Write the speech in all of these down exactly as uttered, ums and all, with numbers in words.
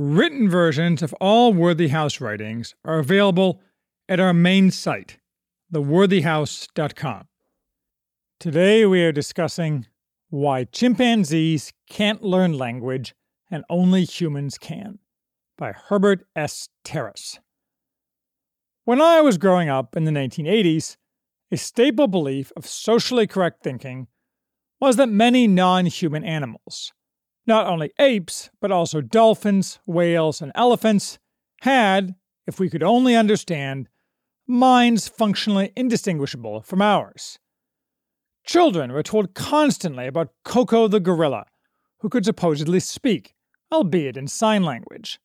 Written versions of all Worthy House writings are available at our main site, the worthy house dot com. Today we are discussing Why Chimpanzees Can't Learn Language and Only Humans Can, by Herbert S. Terrace. When I was growing up in the nineteen eighties, a staple belief of socially correct thinking was that many non-human animals, not only apes, but also dolphins, whales, and elephants, had, if we could only understand, minds functionally indistinguishable from ours. Children were told constantly about Coco the gorilla, who could supposedly speak, albeit in sign language.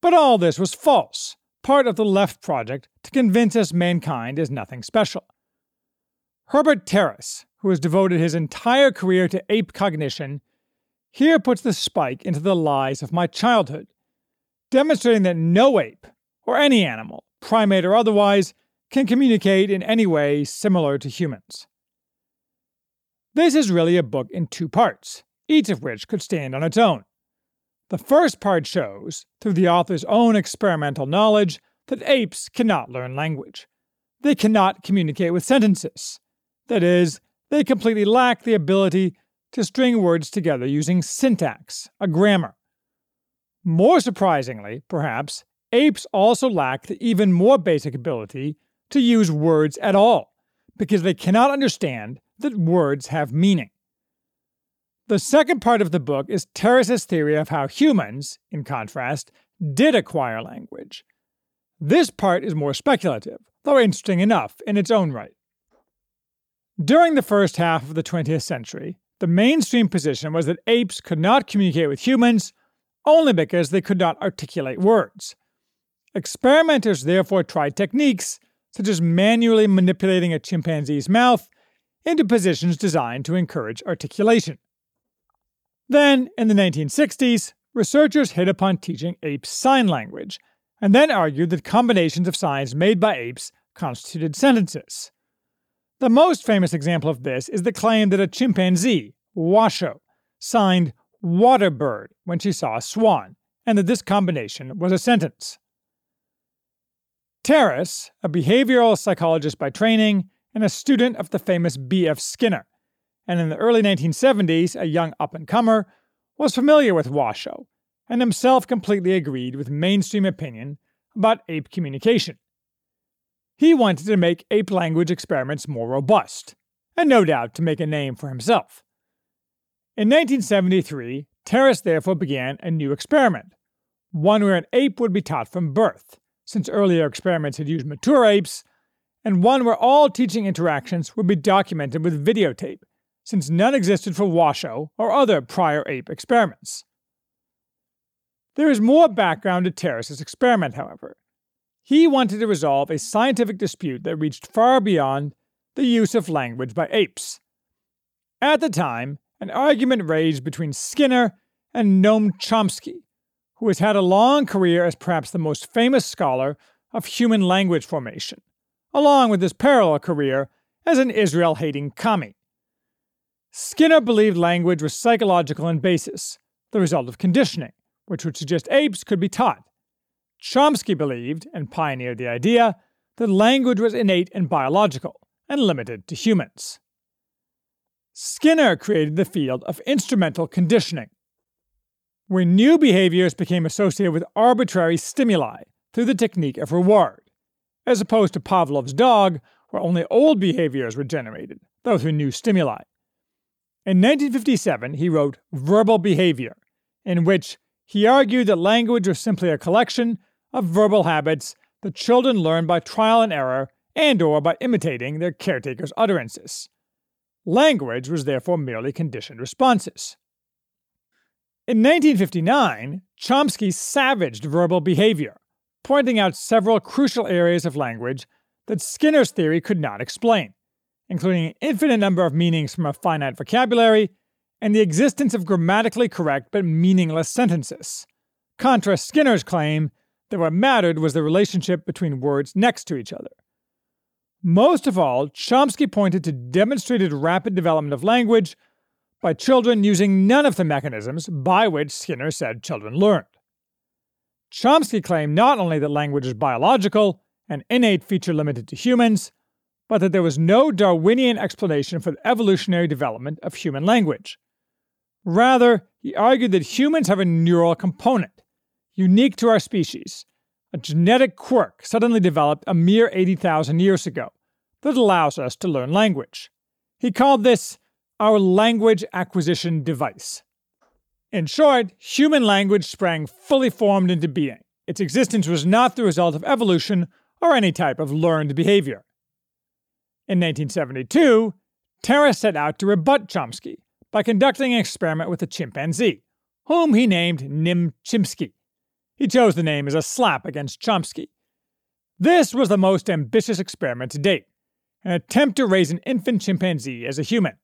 But all this was false, part of the Left Project to convince us mankind is nothing special. Herbert Terrace, who has devoted his entire career to ape cognition, here puts the spike into the lies of my childhood, demonstrating that no ape, or any animal, primate or otherwise, can communicate in any way similar to humans. This is really a book in two parts, each of which could stand on its own. The first part shows, through the author's own experimental knowledge, that apes cannot learn language. They cannot communicate with sentences. That is, they completely lack the ability to string words together using syntax, a grammar. More surprisingly, perhaps, apes also lack the even more basic ability to use words at all, because they cannot understand that words have meaning. The second part of the book is Terrace's theory of how humans, in contrast, did acquire language. This part is more speculative, though interesting enough in its own right. During the first half of the twentieth century, the mainstream position was that apes could not communicate with humans only because they could not articulate words. Experimenters therefore tried techniques, such as manually manipulating a chimpanzee's mouth, into positions designed to encourage articulation. Then, in the nineteen sixties, researchers hit upon teaching apes sign language, and then argued that combinations of signs made by apes constituted sentences. The most famous example of this is the claim that a chimpanzee, Washoe, signed water bird when she saw a swan, and that this combination was a sentence. Terrace, a behavioral psychologist by training and a student of the famous B F Skinner, and in the early nineteen seventies, a young up-and-comer, was familiar with Washoe, and himself completely agreed with mainstream opinion about ape communication. He wanted to make ape language experiments more robust, and no doubt to make a name for himself. In nineteen seventy-three, Terrace therefore began a new experiment, one where an ape would be taught from birth, since earlier experiments had used mature apes, and one where all teaching interactions would be documented with videotape, since none existed for Washoe or other prior ape experiments. There is more background to Terrace's experiment, however. He wanted to resolve a scientific dispute that reached far beyond the use of language by apes. At the time, an argument raged between Skinner and Noam Chomsky, who has had a long career as perhaps the most famous scholar of human language formation, along with his parallel career as an Israel-hating commie. Skinner believed language was psychological in basis, the result of conditioning, which would suggest apes could be taught. Chomsky believed, and pioneered the idea, that language was innate and biological, and limited to humans. Skinner created the field of instrumental conditioning, where new behaviors became associated with arbitrary stimuli through the technique of reward, as opposed to Pavlov's dog, where only old behaviors were generated, though through new stimuli. In nineteen fifty-seven, he wrote Verbal Behavior, in which he argued that language was simply a collection of verbal habits that children learn by trial and error and or by imitating their caretakers' utterances. Language was therefore merely conditioned responses. In nineteen fifty-nine, Chomsky savaged verbal behavior, pointing out several crucial areas of language that Skinner's theory could not explain, including an infinite number of meanings from a finite vocabulary and the existence of grammatically correct but meaningless sentences, contra Skinner's claim that what mattered was the relationship between words next to each other. Most of all, Chomsky pointed to demonstrated rapid development of language by children using none of the mechanisms by which Skinner said children learned. Chomsky claimed not only that language is biological, an innate feature limited to humans, but that there was no Darwinian explanation for the evolutionary development of human language. Rather, he argued that humans have a neural component, unique to our species, a genetic quirk suddenly developed a mere eighty thousand years ago that allows us to learn language. He called this our language acquisition device. In short, human language sprang fully formed into being. Its existence was not the result of evolution or any type of learned behavior. In nineteen seventy-two, Terrace set out to rebut Chomsky by conducting an experiment with a chimpanzee, whom he named Nim Chimpsky. He chose the name as a slap against Chomsky. This was the most ambitious experiment to date, an attempt to raise an infant chimpanzee as a human.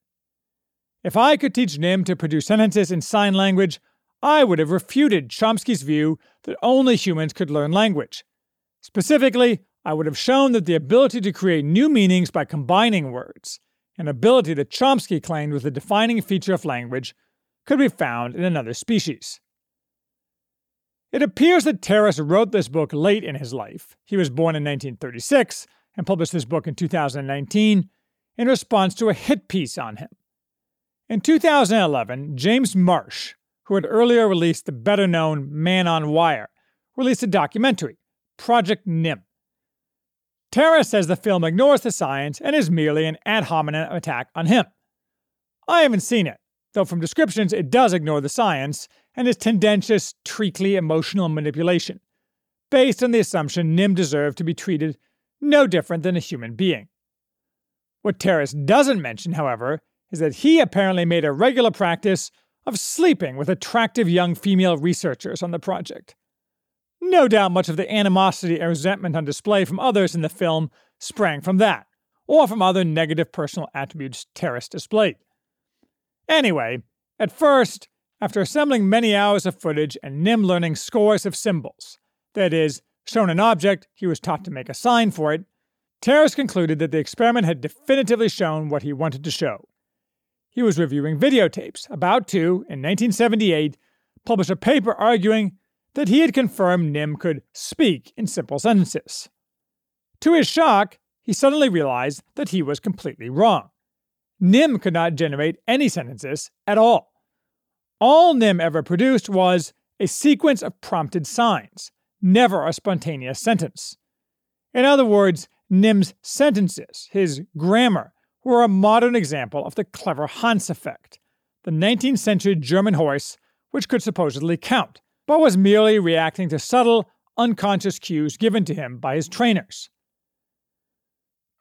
If I could teach Nim to produce sentences in sign language, I would have refuted Chomsky's view that only humans could learn language. Specifically, I would have shown that the ability to create new meanings by combining words, an ability that Chomsky claimed was the defining feature of language, could be found in another species. It appears that Terrace wrote this book late in his life. He was born in nineteen thirty-six and published this book in two thousand nineteen in response to a hit piece on him. In two thousand eleven, James Marsh, who had earlier released the better-known Man on Wire, released a documentary, Project Nim. Terrace says the film ignores the science and is merely an ad hominem attack on him. I haven't seen it, though from descriptions it does ignore the science and is tendentious, treacly emotional manipulation, based on the assumption Nim deserved to be treated no different than a human being. What Terrace doesn't mention, however, is that he apparently made a regular practice of sleeping with attractive young female researchers on the project. No doubt much of the animosity and resentment on display from others in the film sprang from that, or from other negative personal attributes Terrace displayed. Anyway, at first, after assembling many hours of footage and Nim learning scores of symbols, that is, shown an object, he was taught to make a sign for it, Terrace concluded that the experiment had definitively shown what he wanted to show. He was reviewing videotapes, about to, in nineteen seventy-eight, publish a paper arguing that he had confirmed Nim could speak in simple sentences. To his shock, he suddenly realized that he was completely wrong. Nim could not generate any sentences at all. All Nim ever produced was a sequence of prompted signs, never a spontaneous sentence. In other words, Nim's sentences, his grammar, were a modern example of the clever Hans effect, the nineteenth century German horse which could supposedly count, but was merely reacting to subtle, unconscious cues given to him by his trainers.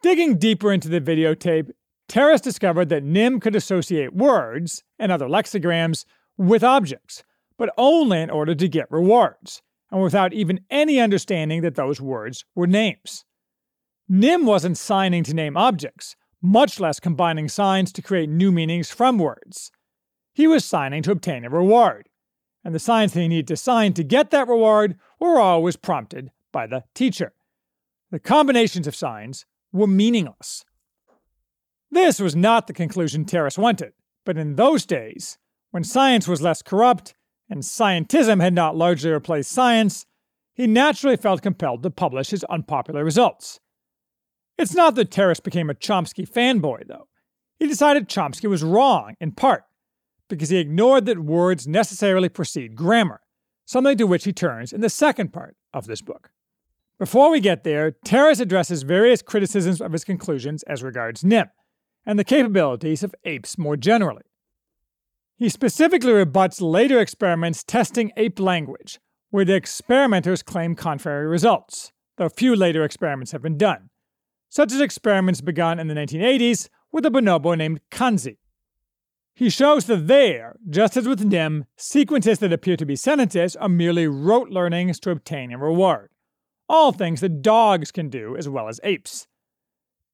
Digging deeper into the videotape, Terrace discovered that Nim could associate words and other lexigrams with objects, but only in order to get rewards, and without even any understanding that those words were names. Nim wasn't signing to name objects, much less combining signs to create new meanings from words. He was signing to obtain a reward, and the signs that he needed to sign to get that reward were always prompted by the teacher. The combinations of signs were meaningless. This was not the conclusion Terrace wanted, but in those days, when science was less corrupt and scientism had not largely replaced science, he naturally felt compelled to publish his unpopular results. It's not that Terrace became a Chomsky fanboy, though. He decided Chomsky was wrong, in part, because he ignored that words necessarily precede grammar, something to which he turns in the second part of this book. Before we get there, Terrace addresses various criticisms of his conclusions as regards Nim, and the capabilities of apes more generally. He specifically rebuts later experiments testing ape language, where the experimenters claim contrary results, though few later experiments have been done, such as experiments begun in the nineteen eighties with a bonobo named Kanzi. He shows that there, just as with Nim, sequences that appear to be sentences are merely rote learnings to obtain a reward, all things that dogs can do as well as apes.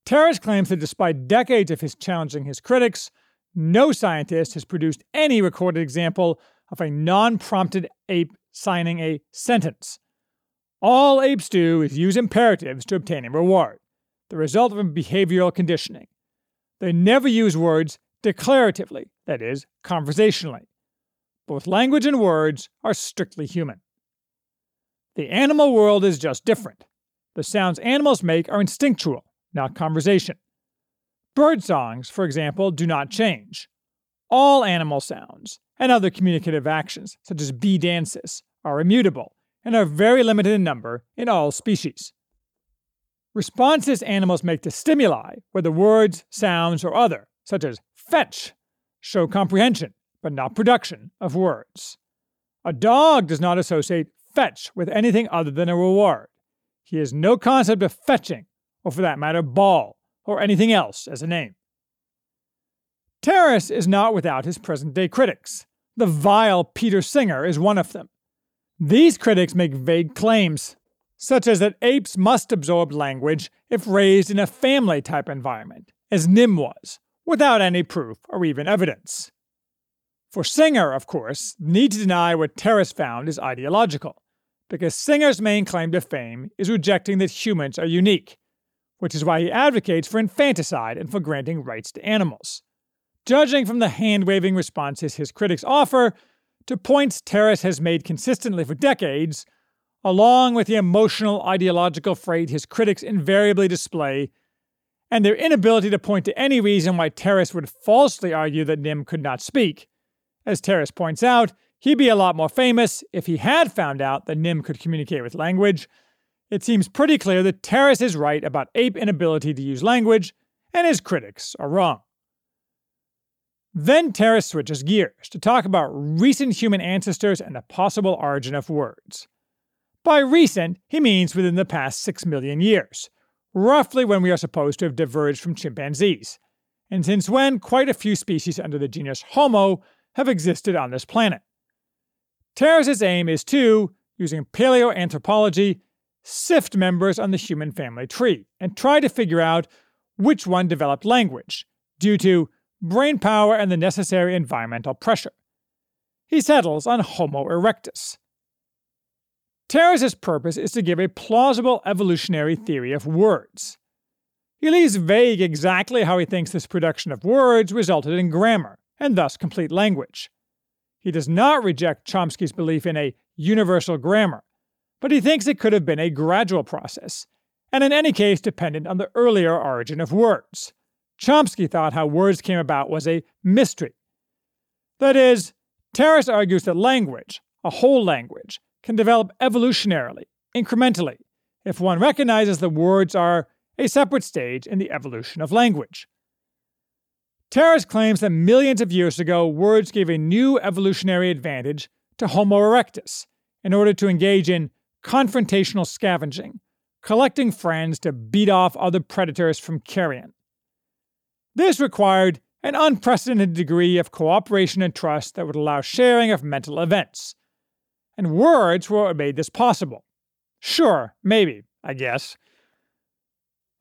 Terrace claims that despite decades of his challenging his critics, no scientist has produced any recorded example of a non-prompted ape signing a sentence. All apes do is use imperatives to obtain a reward, the result of behavioral conditioning. They never use words declaratively, that is, conversationally. Both language and words are strictly human. The animal world is just different. The sounds animals make are instinctual, not conversation. Bird songs, for example, do not change. All animal sounds and other communicative actions, such as bee dances, are immutable and are very limited in number in all species. Responses animals make to stimuli, whether words, sounds, or other, such as fetch, show comprehension, but not production, of words. A dog does not associate fetch with anything other than a reward. He has no concept of fetching, or for that matter, ball, or anything else as a name. Terrace is not without his present-day critics. The vile Peter Singer is one of them. These critics make vague claims, such as that apes must absorb language if raised in a family-type environment, as Nim was, without any proof or even evidence. For Singer, of course, the need to deny what Terrace found is ideological, because Singer's main claim to fame is rejecting that humans are unique, which is why he advocates for infanticide and for granting rights to animals. Judging from the hand-waving responses his critics offer to points Terrace has made consistently for decades, along with the emotional ideological freight his critics invariably display, and their inability to point to any reason why Terrace would falsely argue that Nim could not speak. As Terrace points out, he'd be a lot more famous if he had found out that Nim could communicate with language. It seems pretty clear that Terrace is right about ape inability to use language, and his critics are wrong. Then Terrace switches gears to talk about recent human ancestors and the possible origin of words. By recent, he means within the past six million years, roughly when we are supposed to have diverged from chimpanzees, and since when quite a few species under the genus Homo have existed on this planet. Terrace's aim is to, using paleoanthropology, sift members on the human family tree and try to figure out which one developed language, due to brain power and the necessary environmental pressure. He settles on Homo erectus. Terrace's purpose is to give a plausible evolutionary theory of words. He leaves vague exactly how he thinks this production of words resulted in grammar, and thus complete language. He does not reject Chomsky's belief in a universal grammar, but he thinks it could have been a gradual process, and in any case dependent on the earlier origin of words. Chomsky thought how words came about was a mystery. That is, Terrace argues that language, a whole language, can develop evolutionarily, incrementally, if one recognizes that words are a separate stage in the evolution of language. Terrace claims that millions of years ago, words gave a new evolutionary advantage to Homo erectus in order to engage in confrontational scavenging, collecting friends to beat off other predators from carrion. This required an unprecedented degree of cooperation and trust that would allow sharing of mental events. And words were what made this possible. Sure, maybe, I guess.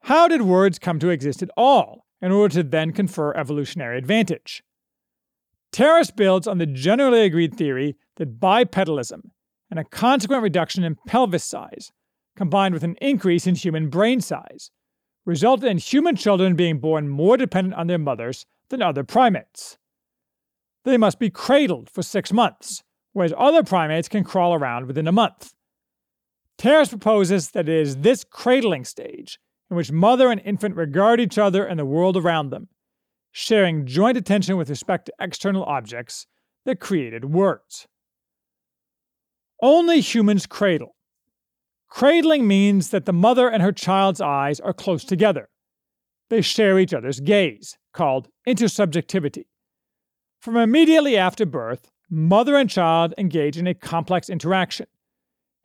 How did words come to exist at all in order to then confer evolutionary advantage? Terrace builds on the generally agreed theory that bipedalism and a consequent reduction in pelvis size, combined with an increase in human brain size, resulted in human children being born more dependent on their mothers than other primates. They must be cradled for six months, whereas other primates can crawl around within a month. Terrace proposes that it is this cradling stage in which mother and infant regard each other and the world around them, sharing joint attention with respect to external objects, that created words. Only humans cradle. Cradling means that the mother and her child's eyes are close together. They share each other's gaze, called intersubjectivity. From immediately after birth, mother and child engage in a complex interaction,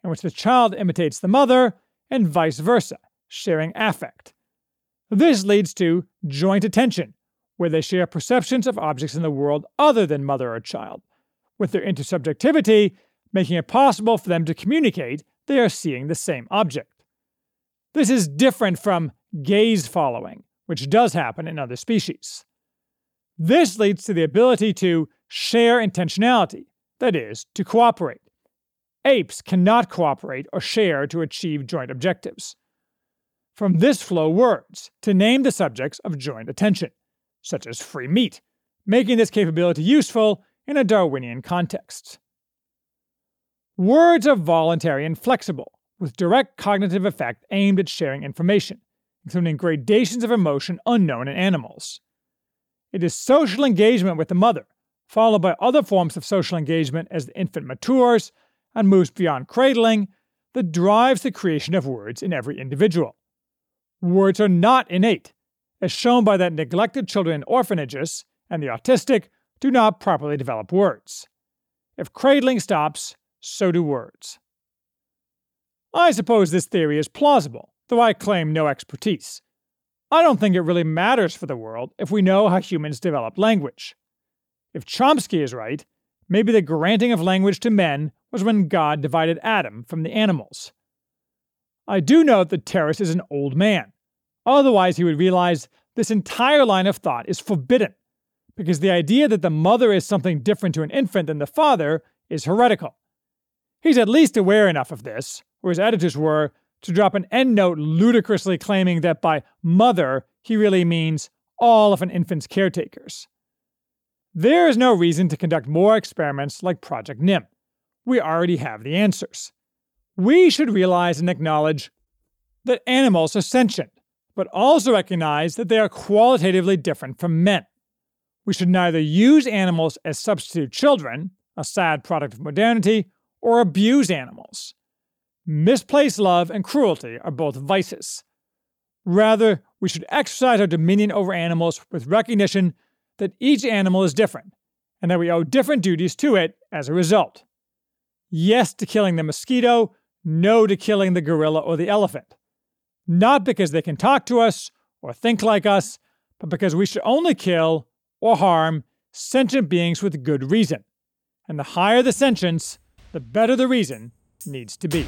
in which the child imitates the mother and vice versa, sharing affect. This leads to joint attention, where they share perceptions of objects in the world other than mother or child, with their intersubjectivity making it possible for them to communicate they are seeing the same object. This is different from gaze following, which does happen in other species. This leads to the ability to share intentionality, that is, to cooperate. Apes cannot cooperate or share to achieve joint objectives. From this flow words to name the subjects of joint attention, such as free meat, making this capability useful in a Darwinian context. Words are voluntary and flexible, with direct cognitive effect aimed at sharing information, including gradations of emotion unknown in animals. It is social engagement with the mother, followed by other forms of social engagement as the infant matures and moves beyond cradling, that drives the creation of words in every individual. Words are not innate, as shown by that neglected children in orphanages and the autistic do not properly develop words. If cradling stops, so do words. I suppose this theory is plausible, though I claim no expertise. I don't think it really matters for the world if we know how humans develop language. If Chomsky is right, maybe the granting of language to men was when God divided Adam from the animals. I do note that Terrace is an old man. Otherwise, he would realize this entire line of thought is forbidden, because the idea that the mother is something different to an infant than the father is heretical. He's at least aware enough of this, or his editors were, to drop an endnote ludicrously claiming that by mother he really means all of an infant's caretakers. There is no reason to conduct more experiments like Project Nim. We already have the answers. We should realize and acknowledge that animals are sentient, but also recognize that they are qualitatively different from men. We should neither use animals as substitute children, a sad product of modernity, or abuse animals. Misplaced love and cruelty are both vices. Rather, we should exercise our dominion over animals with recognition that each animal is different, and that we owe different duties to it as a result. Yes to killing the mosquito, no to killing the gorilla or the elephant. Not because they can talk to us or think like us, but because we should only kill or harm sentient beings with good reason. And the higher the sentience, the better the reason needs to be.